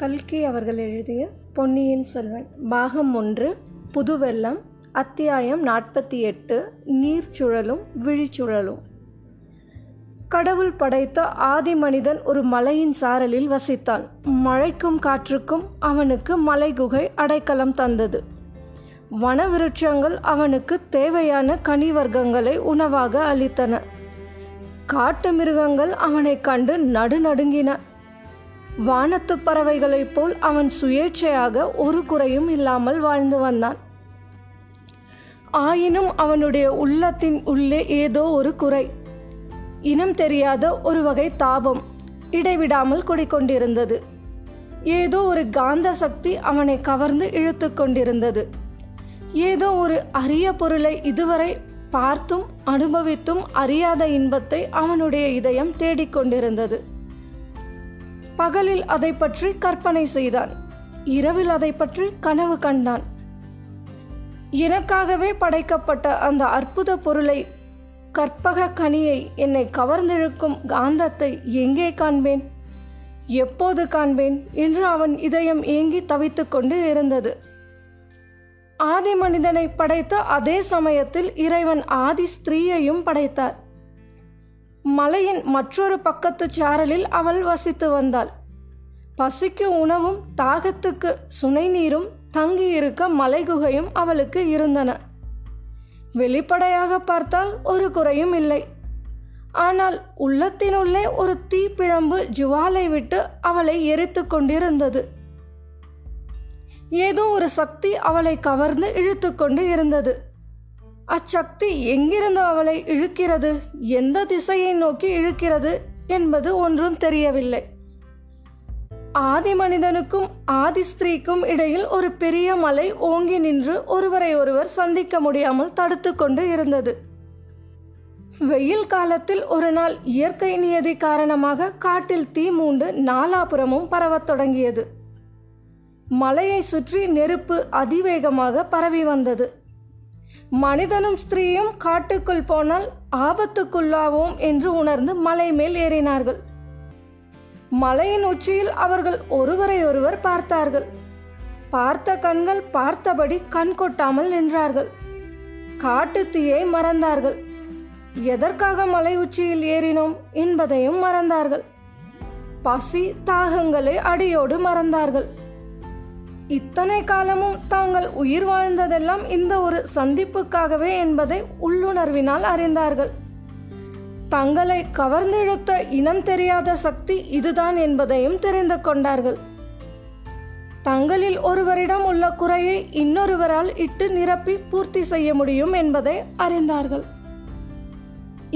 கல்கி அவர்கள் எழுதிய பொன்னியின் செல்வன் பாகம் 1 புதுவெல்லம், அத்தியாயம் 48, நீர்ச்சுழலும் விழிச்சுழலும். கடவுள் படைத்த ஆதி மனிதன் ஒரு மலையின் சாரலில் வசித்தான். மழைக்கும் காற்றுக்கும் அவனுக்கு மலைகுகை அடைக்கலம் தந்தது. வனவிருட்சங்கள் அவனுக்கு தேவையான கனிவர்க்கங்களை உணவாக அளித்தன. காட்டு மிருகங்கள் அவனை கண்டு நடுநடுங்கின. வானத்து பறவைகளைப் போல் அவன் சுயேட்சையாக ஒரு குறையும் இல்லாமல் வாழ்ந்து வந்தான். ஆயினும் அவனுடைய உள்ளத்தின் உள்ளே ஏதோ ஒரு குறை, இனம் தெரியாத ஒரு வகை தாபம் இடைவிடாமல் குடிக்கொண்டிருந்தது. ஏதோ ஒரு காந்த சக்தி அவனை கவர்ந்து இழுத்து கொண்டிருந்தது. ஏதோ ஒரு அரிய பொருளை இதுவரை பார்த்தும் அனுபவித்தும் அறியாத இன்பத்தை அவனுடைய இதயம் தேடிக்கொண்டிருந்தது. பகலில் அதை பற்றி கற்பனை செய்தான், இரவில் அதை பற்றி கனவு கண்டான். எனக்காகவே படைக்கப்பட்ட அந்த அற்புத பொருளை, கற்பக கனியை, என்னை கவர்ந்திருக்கும் காந்தத்தை எங்கே காண்பேன், எப்போது காண்பேன் என்று அவன் இதயம் ஏங்கி தவித்து கொண்டு இருந்தது. ஆதி மனிதனை படைத்த அதே சமயத்தில் இறைவன் ஆதி ஸ்திரீயையும் படைத்தார். மலையின் மற்றொரு பக்கத்து சாரலில் அவள் வசித்து வந்தாள். பசிக்கு உணவும் தாகத்துக்கு சுனை நீரும் தங்கியிருக்க மலைகுகையும் அவளுக்கு இருந்தன. வெளிப்படையாக பார்த்தால் ஒரு குறையும் இல்லை. ஆனால் உள்ளத்தினுள்ளே ஒரு தீப்பிழம்பு ஜுவாலை விட்டு அவளை எரித்து கொண்டிருந்தது. ஏதோ ஒரு சக்தி அவளை கவர்ந்து இழுத்து கொண்டு இருந்தது. அச்சக்தி எங்கிருந்து அவளை இழுக்கிறது, எந்த திசையை நோக்கி இழுக்கிறது என்பது ஒன்றும் தெரியவில்லை. ஆதி மனிதனுக்கும் ஆதி ஸ்திரீக்கும் இடையில் ஒரு பெரிய மலை ஓங்கி நின்று ஒருவரை ஒருவர் சந்திக்க முடியாமல் தடுத்து கொண்டு இருந்தது. வெயில் காலத்தில் ஒரு நாள் இயற்கை நியதி காரணமாக காட்டில் தீ மூண்டு நாலாபுரமும் பரவத் தொடங்கியது. மலையை சுற்றி நெருப்பு அதிவேகமாக பரவி வந்தது. மனிதனும் ஸ்திரீயும் காட்டுக்குள் போனால் ஆபத்துக்குள்ளாவோம் என்று உணர்ந்து மலை மேல் ஏறினார்கள். மலையின் உச்சியில் அவர்கள் ஒருவரை ஒருவர் பார்த்தார்கள். பார்த்த கண்கள் பார்த்தபடி கண் கொட்டாமல் நின்றார்கள். காட்டு தீயை மறந்தார்கள். எதற்காக மலை உச்சியில் ஏறினோம் என்பதையும் மறந்தார்கள். பசி தாகங்களை அடியோடு மறந்தார்கள். இத்தனை காலமும் தாங்கள் உயிர் வாழ்ந்ததெல்லாம் இந்த ஒரு சந்திப்புக்காகவே என்பதை உள்ளுணர்வினால் அறிந்தார்கள். தங்களை கவர்ந்திழுத்த இனம் தெரியாத சக்தி இதுதான் என்பதையும் தெரிந்து கொண்டார்கள். தங்களில் ஒருவரிடம் உள்ள குறையை இன்னொருவரால் இட்டு நிரப்பி பூர்த்தி செய்ய முடியும் என்பதை அறிந்தார்கள்.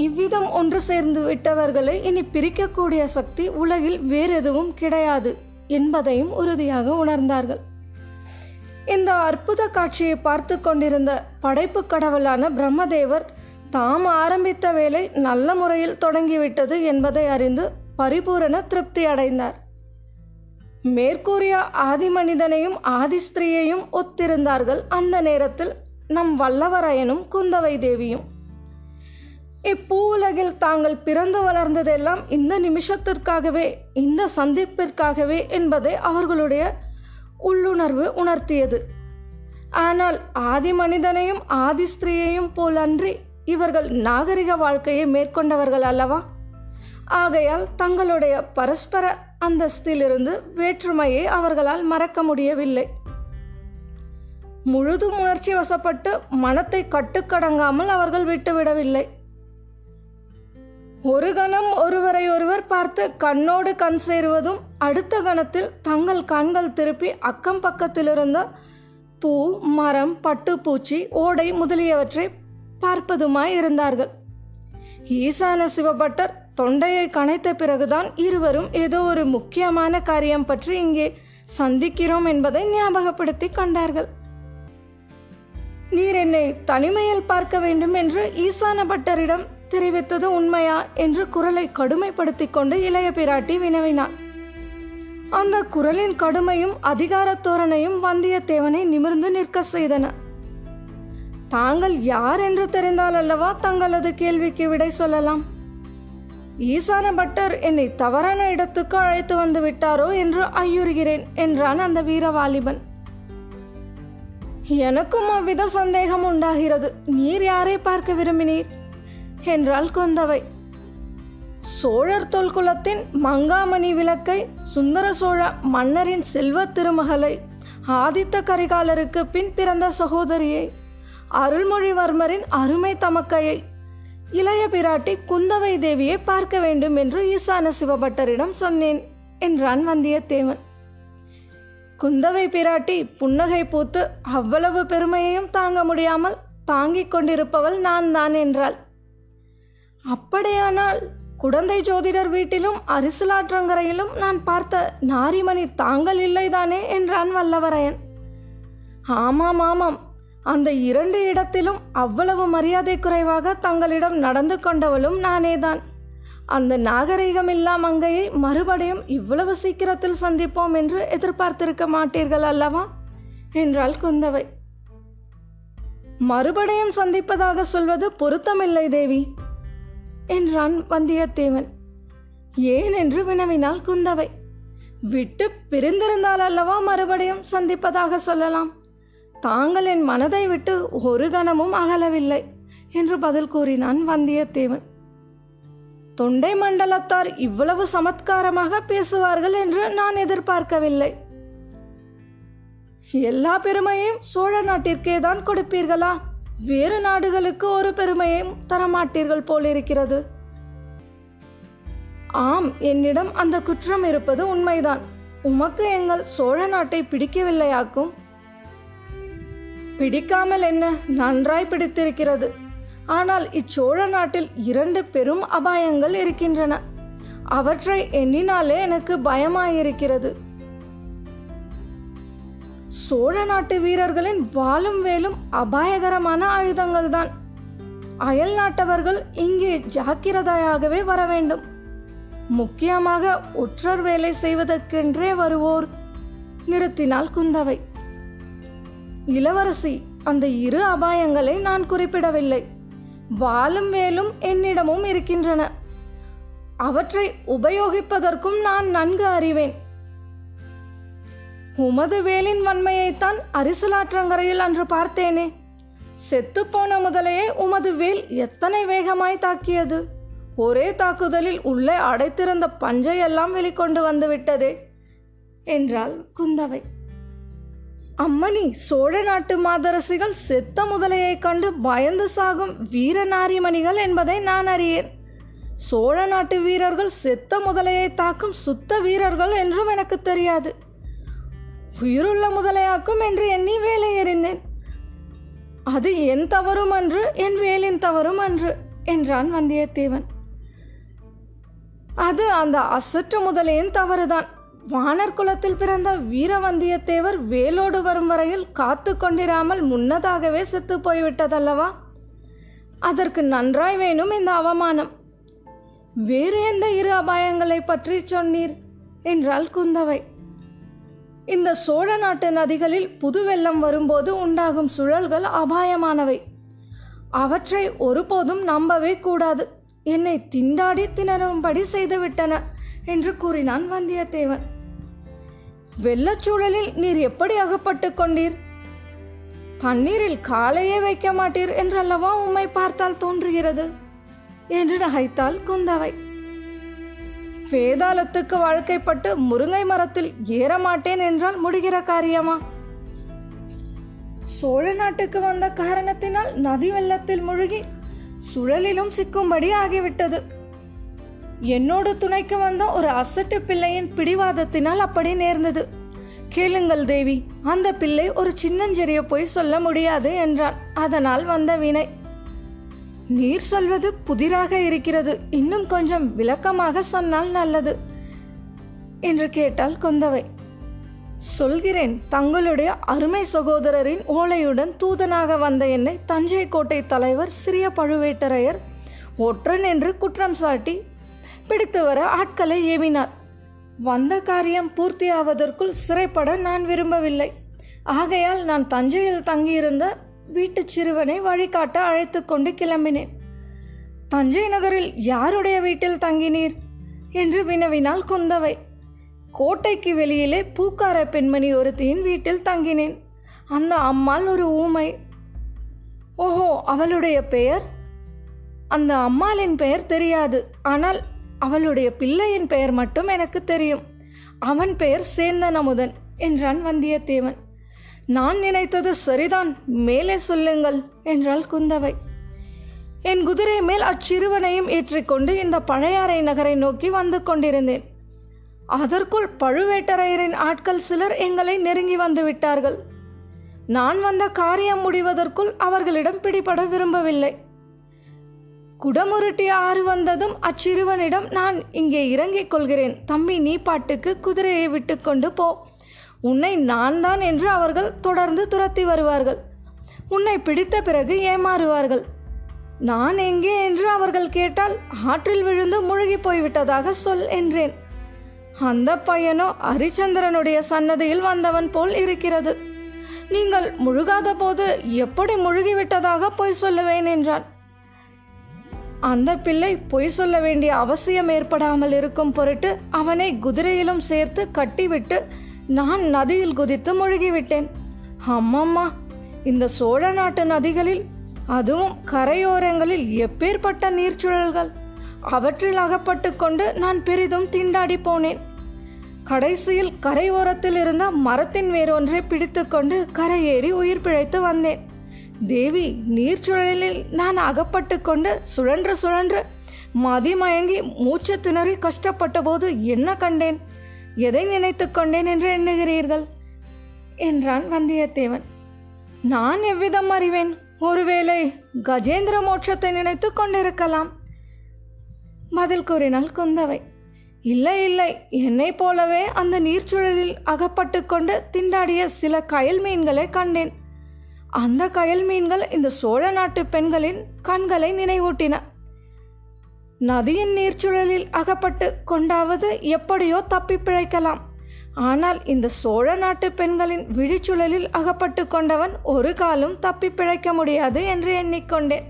இவ்விதம் ஒன்று சேர்ந்து விட்டவர்களை இனி பிரிக்கக்கூடிய சக்தி உலகில் வேறெதுவும் கிடையாது என்பதையும் உறுதியாக உணர்ந்தார்கள். இந்த அற்புத காட்சியை பார்த்து கொண்டிருந்த படைப்பு கடவுளான பிரம்மதேவர் தாம் ஆரம்பித்த வேலை நல்ல முறையில் தொடங்கிவிட்டது என்பதை அறிந்து பரிபூரண திருப்தி அடைந்தார். மேற்கூறிய ஆதி மனிதனையும் ஆதி ஸ்திரீயையும் ஒத்திருந்தார்கள். அந்த நேரத்தில் நம் வல்லவரையனும் குந்தவை தேவியும் இப்பூ உலகில் தாங்கள் பிறந்து வளர்ந்ததெல்லாம் இந்த நிமிஷத்திற்காகவே, இந்த சந்திப்பிற்காகவே என்பதை அவர்களுடைய உள்ளுணர்வு உணர்த்தியது. ஆனால் ஆதி மனிதனையும் ஆதி ஸ்திரீயையும் போலன்றி இவர்கள் நாகரிக வாழ்க்கையை மேற்கொண்டவர்கள் அல்லவா? ஆகையால் தங்களுடைய பரஸ்பர அந்தஸ்திலிருந்து வேற்றுமையை அவர்களால் மறக்க முடியவில்லை. முழுதும் உணர்ச்சி வசப்பட்டு மனத்தை கட்டுக்கடங்காமல் அவர்கள் விட்டுவிடவில்லை. ஒரு கணம் ஒருவரை ஒருவர் பார்த்து கண்ணோடு கண் சேருவதும், அடுத்த கணத்தில் தங்கள் கண்கள் திருப்பி அக்கம் பக்கத்திலிருந்த பூ, மரம், பட்டுப்பூச்சி, ஓடை முதலியவற்றை பார்ப்பதுமாய் இருந்தார்கள். ஈசான சிவபட்டர் தொண்டையை கனைத்த பிறகுதான் இருவரும் ஏதோ ஒரு முக்கியமான காரியம் பற்றி இங்கே சந்திக்கிறோம் என்பதை ஞாபகப்படுத்தி கொண்டார்கள். நீர் என்னை தனிமையில் பார்க்க வேண்டும் என்று ஈசான பட்டரிடம் தெரிவித்தது உண்மையா என்று குரலை கடுமைப்படுத்தி கொண்டு இளைய பிராட்டி வினவினார். அந்த குரலின் கடுமையும் அதிகாரத்தோரணையும் வந்தியத்தேவனை நிமிர்ந்து நிற்க செய்தன. தாங்கள் யார் என்று தெரிந்தால் அல்லவா தங்களது கேள்விக்கு விடை சொல்லலாம். ஈசான பட்டர் என்னை தவறான இடத்துக்கு அழைத்து வந்து விட்டாரோ என்று ஐயுறுகிறேன் என்றான் அந்த வீரவாலிபன். எனக்கும் அவ்வித சந்தேகம் உண்டாகிறது. நீர் யாரை பார்க்க விரும்பினீர் என்றாள் குந்தவை. சோழர் தொல்குலத்தின் மங்காமணி விளக்கை, சுந்தர சோழ மன்னரின் செல்வ திருமகளை, ஆதித்த கரிகாலருக்கு பின் பிறந்த சகோதரியை, அருள்மொழிவர்மரின் அருமை தமக்கையை, இளைய பிராட்டி குந்தவை தேவியை பார்க்க வேண்டும் என்று ஈசான சிவபட்டரிடம் சொன்னேன் என்றான் வந்தியத்தேவன். குந்தவை பிராட்டி புன்னகை பூத்து அவ்வளவு பெருமையையும் தாங்க முடியாமல் தாங்கிக் கொண்டிருப்பவள் நான் தான் என்றாள். அப்படியானால் குடந்தை ஜோதிடர் வீட்டிலும் அரிசிலாற்றங்கரையிலும் நான் பார்த்த நாரிமணி தாங்கள் இல்லைதானே என்றான் வல்லவரையன். ஆமாம் ஆமாம், அந்த இரண்டு இடத்திலும் அவ்வளவு மரியாதை குறைவாக தங்களிடம் நடந்து கொண்டவளும் நானேதான். அந்த நாகரீகமில்லா மங்கையை மறுபடியும் இவ்வளவு சீக்கிரத்தில் சந்திப்போம் என்று எதிர்பார்த்திருக்க மாட்டீர்கள் அல்லவா என்றாள் குந்தவை. மறுபடியும் சந்திப்பதாக சொல்வது பொருத்தமில்லை தேவி என்றான் வந்தியத்தேவன். ஏன் என்று வினவினாள் குந்தவை. விட்டு பிரிந்திருந்தால் அல்லவா மறுபடியும் சந்திப்பதாக சொல்லலாம். தாங்கள் என் மனதை விட்டு ஒரு கணமும் அகலவில்லை என்று பதில் கூறினான் வந்தியத்தேவன். தொண்டை மண்டலத்தார் இவ்வளவு சமத்காரமாக பேசுவார்கள் என்று நான் எதிர்பார்க்கவில்லை. எல்லா பெருமையும் சோழ நாட்டிற்கே தான் கொடுப்பீர்களா? வேறு நாடுகளுக்கு ஒரு பெருமையும் தரமாட்டீர்கள் போலிருக்கிறது. ஆம், என்னிடம் அந்த குற்றம் இருப்பது உண்மைதான். உமக்கு எங்கள் சோழ நாட்டை பிடிக்கவில்லையாக்கும். பிடிக்காமல் என்ன, நன்றாய் பிடித்திருக்கிறது. ஆனால் இச்சோழ நாட்டில் இரண்டு பெரும் அபாயங்கள் இருக்கின்றன. அவற்றை எண்ணினாலே எனக்கு பயமாயிருக்கிறது. சோழ நாட்டு வீரர்களின் வாளும் வேலும் அபாயகரமான ஆயுதங்கள் தான். அயல் நாட்டவர்கள் இங்கே ஜாக்கிரதையாகவே வர வேண்டும். முக்கியமாக ஒற்றர் வேலை செய்வதற்கென்றே வருவோர் நிறுத்தினாள் குந்தவை. இளவரசி, அந்த இரு அபாயங்களை நான் குறிப்பிடவில்லை. வாளும் வேலும் என்னிடமும் இருக்கின்றன. அவற்றை உபயோகிப்பதற்கும் நான் நன்கு அறிவேன். உமது வேலின் வன்மையைத்தான் அரிசலாற்றங்கரையில் அன்று பார்த்தேனே. செத்துப்போன முதலையே உமது வேல் எத்தனை வேகமாய் தாக்கியது. ஒரே தாக்குதலில் உள்ளே அடைத்திருந்த பஞ்சையெல்லாம் வெளிக்கொண்டு வந்துவிட்டதே என்றாள் குந்தவை. அம்மணி, சோழ நாட்டு மாதரசிகள் செத்த முதலையை கண்டு பயந்து சாகும் வீரநாரிமணிகள் என்பதை நான் அறியேன். சோழ நாட்டு வீரர்கள் செத்த முதலையை தாக்கும் சுத்த வீரர்கள் என்றும் எனக்கு தெரியாது. உயிருள்ள முதலையாக்கும் என்று எண்ணி வேலை எறிந்தேன். அது என் தவறும் அன்று, என் வேலின் தவறும் அன்று என்றான் வந்தியத்தேவன். அது அந்த அசற்ற முதலையின் தவறுதான். வானர் குலத்தில் பிறந்த வீரவந்தியத்தேவர் வேலோடு வரும் வரையில் காத்து கொண்டிராமல் முன்னதாகவே செத்து போய்விட்டதல்லவா. அதற்கு நன்றாய் வேணும் இந்த அவமானம். வேறு எந்த இரு அபாயங்களை பற்றி சொன்னீர் என்றாள் குந்தவை. இந்த சோழ நாட்டு நதிகளில் புது வெள்ளம் வரும்போது உண்டாகும் சுழல்கள் அபாயமானவை. அவற்றை ஒருபோதும் நம்பவே கூடாது. என்னை திண்டாடி திணறும்படி செய்துவிட்டன என்று கூறினான் வந்தியத்தேவன். வெள்ளச்சூழலில் நீர் எப்படி அகப்பட்டு கொண்டீர்? தண்ணீரில் காலையே வைக்க மாட்டீர் என்றல்லவா உம்மை பார்த்தால் தோன்றுகிறது என்று நகைத்தாள் குந்தவை. வேதாளத்துக்கு வாழ்க்கைப்பட்டு முருங்கை மரத்தில் ஏறமாட்டேன் என்றால் முடிகிற காரியமா? சோழ நாட்டுக்கு வந்த காரணத்தினால் நதி வெள்ளத்தில் முழுகி சுழலிலும் சிக்கும்படி ஆகிவிட்டது. என்னோடு துணைக்கு வந்த ஒரு அசட்டு பிள்ளையின் பிடிவாதத்தினால் அப்படி நேர்ந்தது. கேளுங்கள் தேவி, அந்த பிள்ளை ஒரு சின்னஞ்சிறிய போய் சொல்ல முடியாது என்றான். அதனால் வந்த வினை. நீர் சொல்வது புதிராக இருக்கிறது. இன்னும் கொஞ்சம் விளக்கமாக சொன்னால் நல்லது என்று கேட்டாள் குந்தவை. சொல்கிறேன். தங்களுடைய அருமை சகோதரரின் ஓலையுடன் தூதனாக வந்த என்னை தஞ்சை கோட்டை தலைவர் சிறிய பழுவேட்டரையர் ஒற்றன் என்று குற்றம் சாட்டி பிடித்து வர ஆட்களை ஏவினார். வந்த காரியம் பூர்த்தியாவதற்குள் சிறைப்பட நான் விரும்பவில்லை. ஆகையால் நான் தஞ்சையில் தங்கியிருந்த வீட்டு சிறுவனை வழிகாட்ட அழைத்து கொண்டு கிளம்பினேன். தஞ்சை நகரில் யாருடைய வீட்டில் தங்கினீர் என்று வினவினாள் குந்தவை. கோட்டைக்கு வெளியிலே பூக்கார பெண்மணி ஒருத்தியின் வீட்டில் தங்கினேன். அந்த அம்மாள் ஒரு ஊமை. ஓஹோ, அவளுடைய பெயர்? அந்த அம்மாளின் பெயர் தெரியாது, ஆனால் அவளுடைய பிள்ளையின் பெயர் மட்டும் எனக்கு தெரியும். அவன் பெயர் சேந்தனமுதன் என்றான் வந்தியத்தேவன். நான் நினைத்தது சரிதான், மேலே சொல்லுங்கள் என்றாள் குந்தவை. என் குதிரை மேல் அச்சிறுவனையும் ஏற்றிக்கொண்டு இந்த பழையாறை நகரை நோக்கி வந்து கொண்டிருந்தேன். அதற்குள் பழுவேட்டரையரின் ஆட்கள் சிலர் எங்களை நெருங்கி வந்து விட்டார்கள். நான் வந்த காரியம் முடிவதற்குள் அவர்களிடம் பிடிபட விரும்பவில்லை. குடமுருட்டி ஆறு வந்ததும் அச்சிறுவனிடம், நான் இங்கே இறங்கிக் கொள்கிறேன், தம்பி நீ பாட்டுக்கு குதிரையை விட்டு கொண்டு போ, உன்னை நான் தான் என்று அவர்கள் தொடர்ந்து துரத்தி வருவார்கள், உன்னை பிடித்த பிறகு ஏமாறுவார்கள். நான் எங்கே என்று அவர்கள் கேட்டால் ஆற்றில் விழுந்து முழுகி போய்விட்டதாக சொல் என்றேன். அந்த பையனோ ஹரிச்சந்திரனுடைய சன்னதியில் வந்தவன் போல் இருக்கிறது, நீங்கள் முழுகாத போது எப்படி முழுகிவிட்டதாக பொய் சொல்லுவேன் என்றான். அந்த பிள்ளை பொய் சொல்ல வேண்டிய அவசியம் ஏற்படாமல் இருக்கும் பொருட்டு அவனை குதிரையிலும் சேர்த்து கட்டிவிட்டு நான் நதியில் குதித்து முழுகிவிட்டேன். அம்மம்மா, இந்த சோழ நாட்டு நதிகளில் அதுவும் கரையோரங்களில் எப்பேற்பட்ட நீர்ச்சுழல்கள்! அவற்றில் அகப்பட்டு கொண்டு நான் பெரிதும் திண்டாடி போனேன். கடைசியில் கரையோரத்தில் இருந்த மரத்தின் வேறொன்றை பிடித்து கொண்டு கரையேறி உயிர் பிழைத்து வந்தேன். தேவி, நீர்ச்சுழலில் நான் அகப்பட்டு கொண்டு சுழன்று சுழன்று மதிமயங்கி மூச்சு திணறி கஷ்டப்பட்ட போது என்ன கண்டேன், எதை நினைத்து கொண்டேன் என்று எண்ணுகிறீர்கள் என்றான் வந்தியத்தேவன். நான் எவ்விதம் அறிவேன்? ஒருவேளை கஜேந்திர மோட்சத்தை நினைத்து கொண்டிருக்கலாம் பதில் கூறினாள் குந்தவை. இல்லை இல்லை, என்னை போலவே அந்த நீர்ச்சுழலில் அகப்பட்டு கொண்டு திண்டாடிய சில கயல் மீன்களை கண்டேன். அந்த கயல் மீன்கள் இந்த சோழ நாட்டு பெண்களின் கண்களை நினைவூட்டின. நதியின் நீர்ச்சுழலில் அகப்பட்டு கொண்டாவது எப்படியோ தப்பி பிழைக்கலாம், ஆனால் இந்த சோழ நாட்டு பெண்களின் விழிச்சுழலில் அகப்பட்டு கொண்டவன் ஒரு காலம் தப்பி பிழைக்க முடியாது என்று எண்ணிக்கொண்டேன்.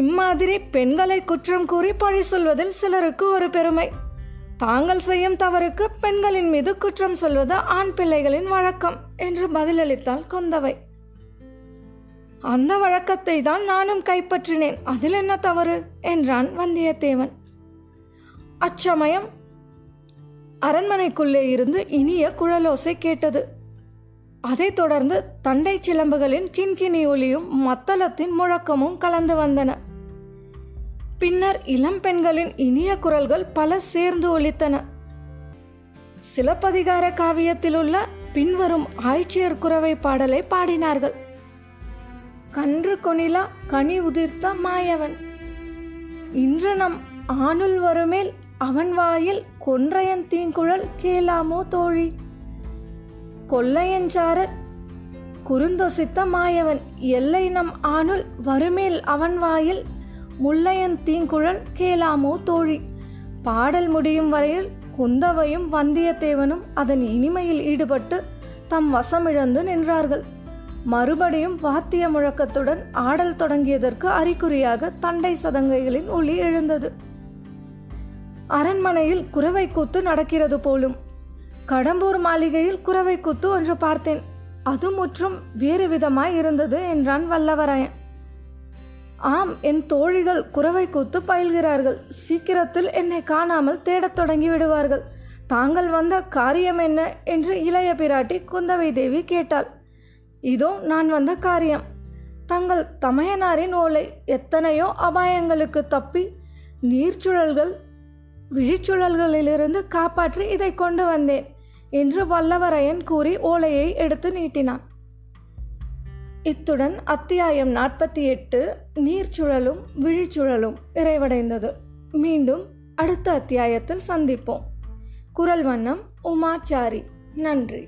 இம்மாதிரி பெண்களை குற்றம் கூறி பழி சொல்வதில் சிலருக்கு ஒரு பெருமை. தாங்கள் செய்யும் தவறுக்கு பெண்களின் மீது குற்றம் சொல்வது ஆண் பிள்ளைகளின் வழக்கம் என்று பதிலளித்தாள் குந்தவை. அந்த வழக்கத்தை தான் நானும் கைப்பற்றினேன், அதில் என்ன தவறு என்றான் வந்தியத்தேவன். அச்சமயம் அரண்மனைக்குள்ளே இருந்து இனிய குழலோசை கேட்டது. அதைத் தொடர்ந்து தண்டை சிலம்புகளின் கிண்கிணி ஒலியும் மத்தளத்தின் முழக்கமும் கலந்து வந்தன. பின்னர் இளம் பெண்களின் இனிய குரல்கள் பல சேர்ந்து ஒலித்தன. சிலப்பதிகார காவியத்தில் உள்ள பின்வரும் ஆய்ச்சியர் குரவை பாடலை பாடினார்கள். கன்று கொனிலா கனி உதிர்த்த மாயவன் இன்று நம் ஆணுள் வருமேல் அவன் வாயில் கொன்றையன் தீங்குழல் கேளாமோ தோழி. கொள்ளையஞ்சாரர் குறுந்தொசித்த மாயவன் எல்லை நம் ஆணுள் வருமேல் அவன் வாயில் முள்ளையன் தீங்குழல் கேளாமோ தோழி. பாடல் முடியும் வரையில் குந்தவையும் வந்தியத்தேவனும் அதன் இனிமையில் ஈடுபட்டு தம் வசமிழந்து நின்றார்கள். மறுபடியும் வாத்திய முழக்கத்துடன் ஆடல் தொடங்கியதற்கு அறிகுறியாக தண்டை சதங்கைகளின் ஒளி எழுந்தது. அரண்மனையில் குரவை கூத்து நடக்கிறது போலும். கடம்பூர் மாளிகையில் குரவை கூத்து ஒன்று பார்த்தேன், அது முற்றும் வேறு விதமாய் இருந்தது என்றான் வல்லவரையன். ஆம், என் தோழிகள் குரவை கூத்து பயில்கிறார்கள், சீக்கிரத்தில் என்னை காணாமல் தேடத் தொடங்கி விடுவார்கள். தாங்கள் வந்த காரியம் என்ன என்று இளைய பிராட்டி குந்தவை தேவி கேட்டாள். இதோ நான் வந்த காரியம். தங்கள் தமையனாரின் ஓலை எத்தனையோ அபாயங்களுக்கு தப்பி நீர்ச்சுழல்கள் விழிச்சுழல்களிலிருந்து காப்பாற்றி இதை கொண்டு வந்தேன் என்று வல்லவரையன் கூறி ஓலையை எடுத்து நீட்டினான். இத்துடன் அத்தியாயம் 48 நீர்ச்சுழலும் விழிச்சுழலும் நிறைவடைந்தது. மீண்டும் அடுத்த அத்தியாயத்தில் சந்திப்போம். குரல் வண்ணம் உமாச்சாரி. நன்றி.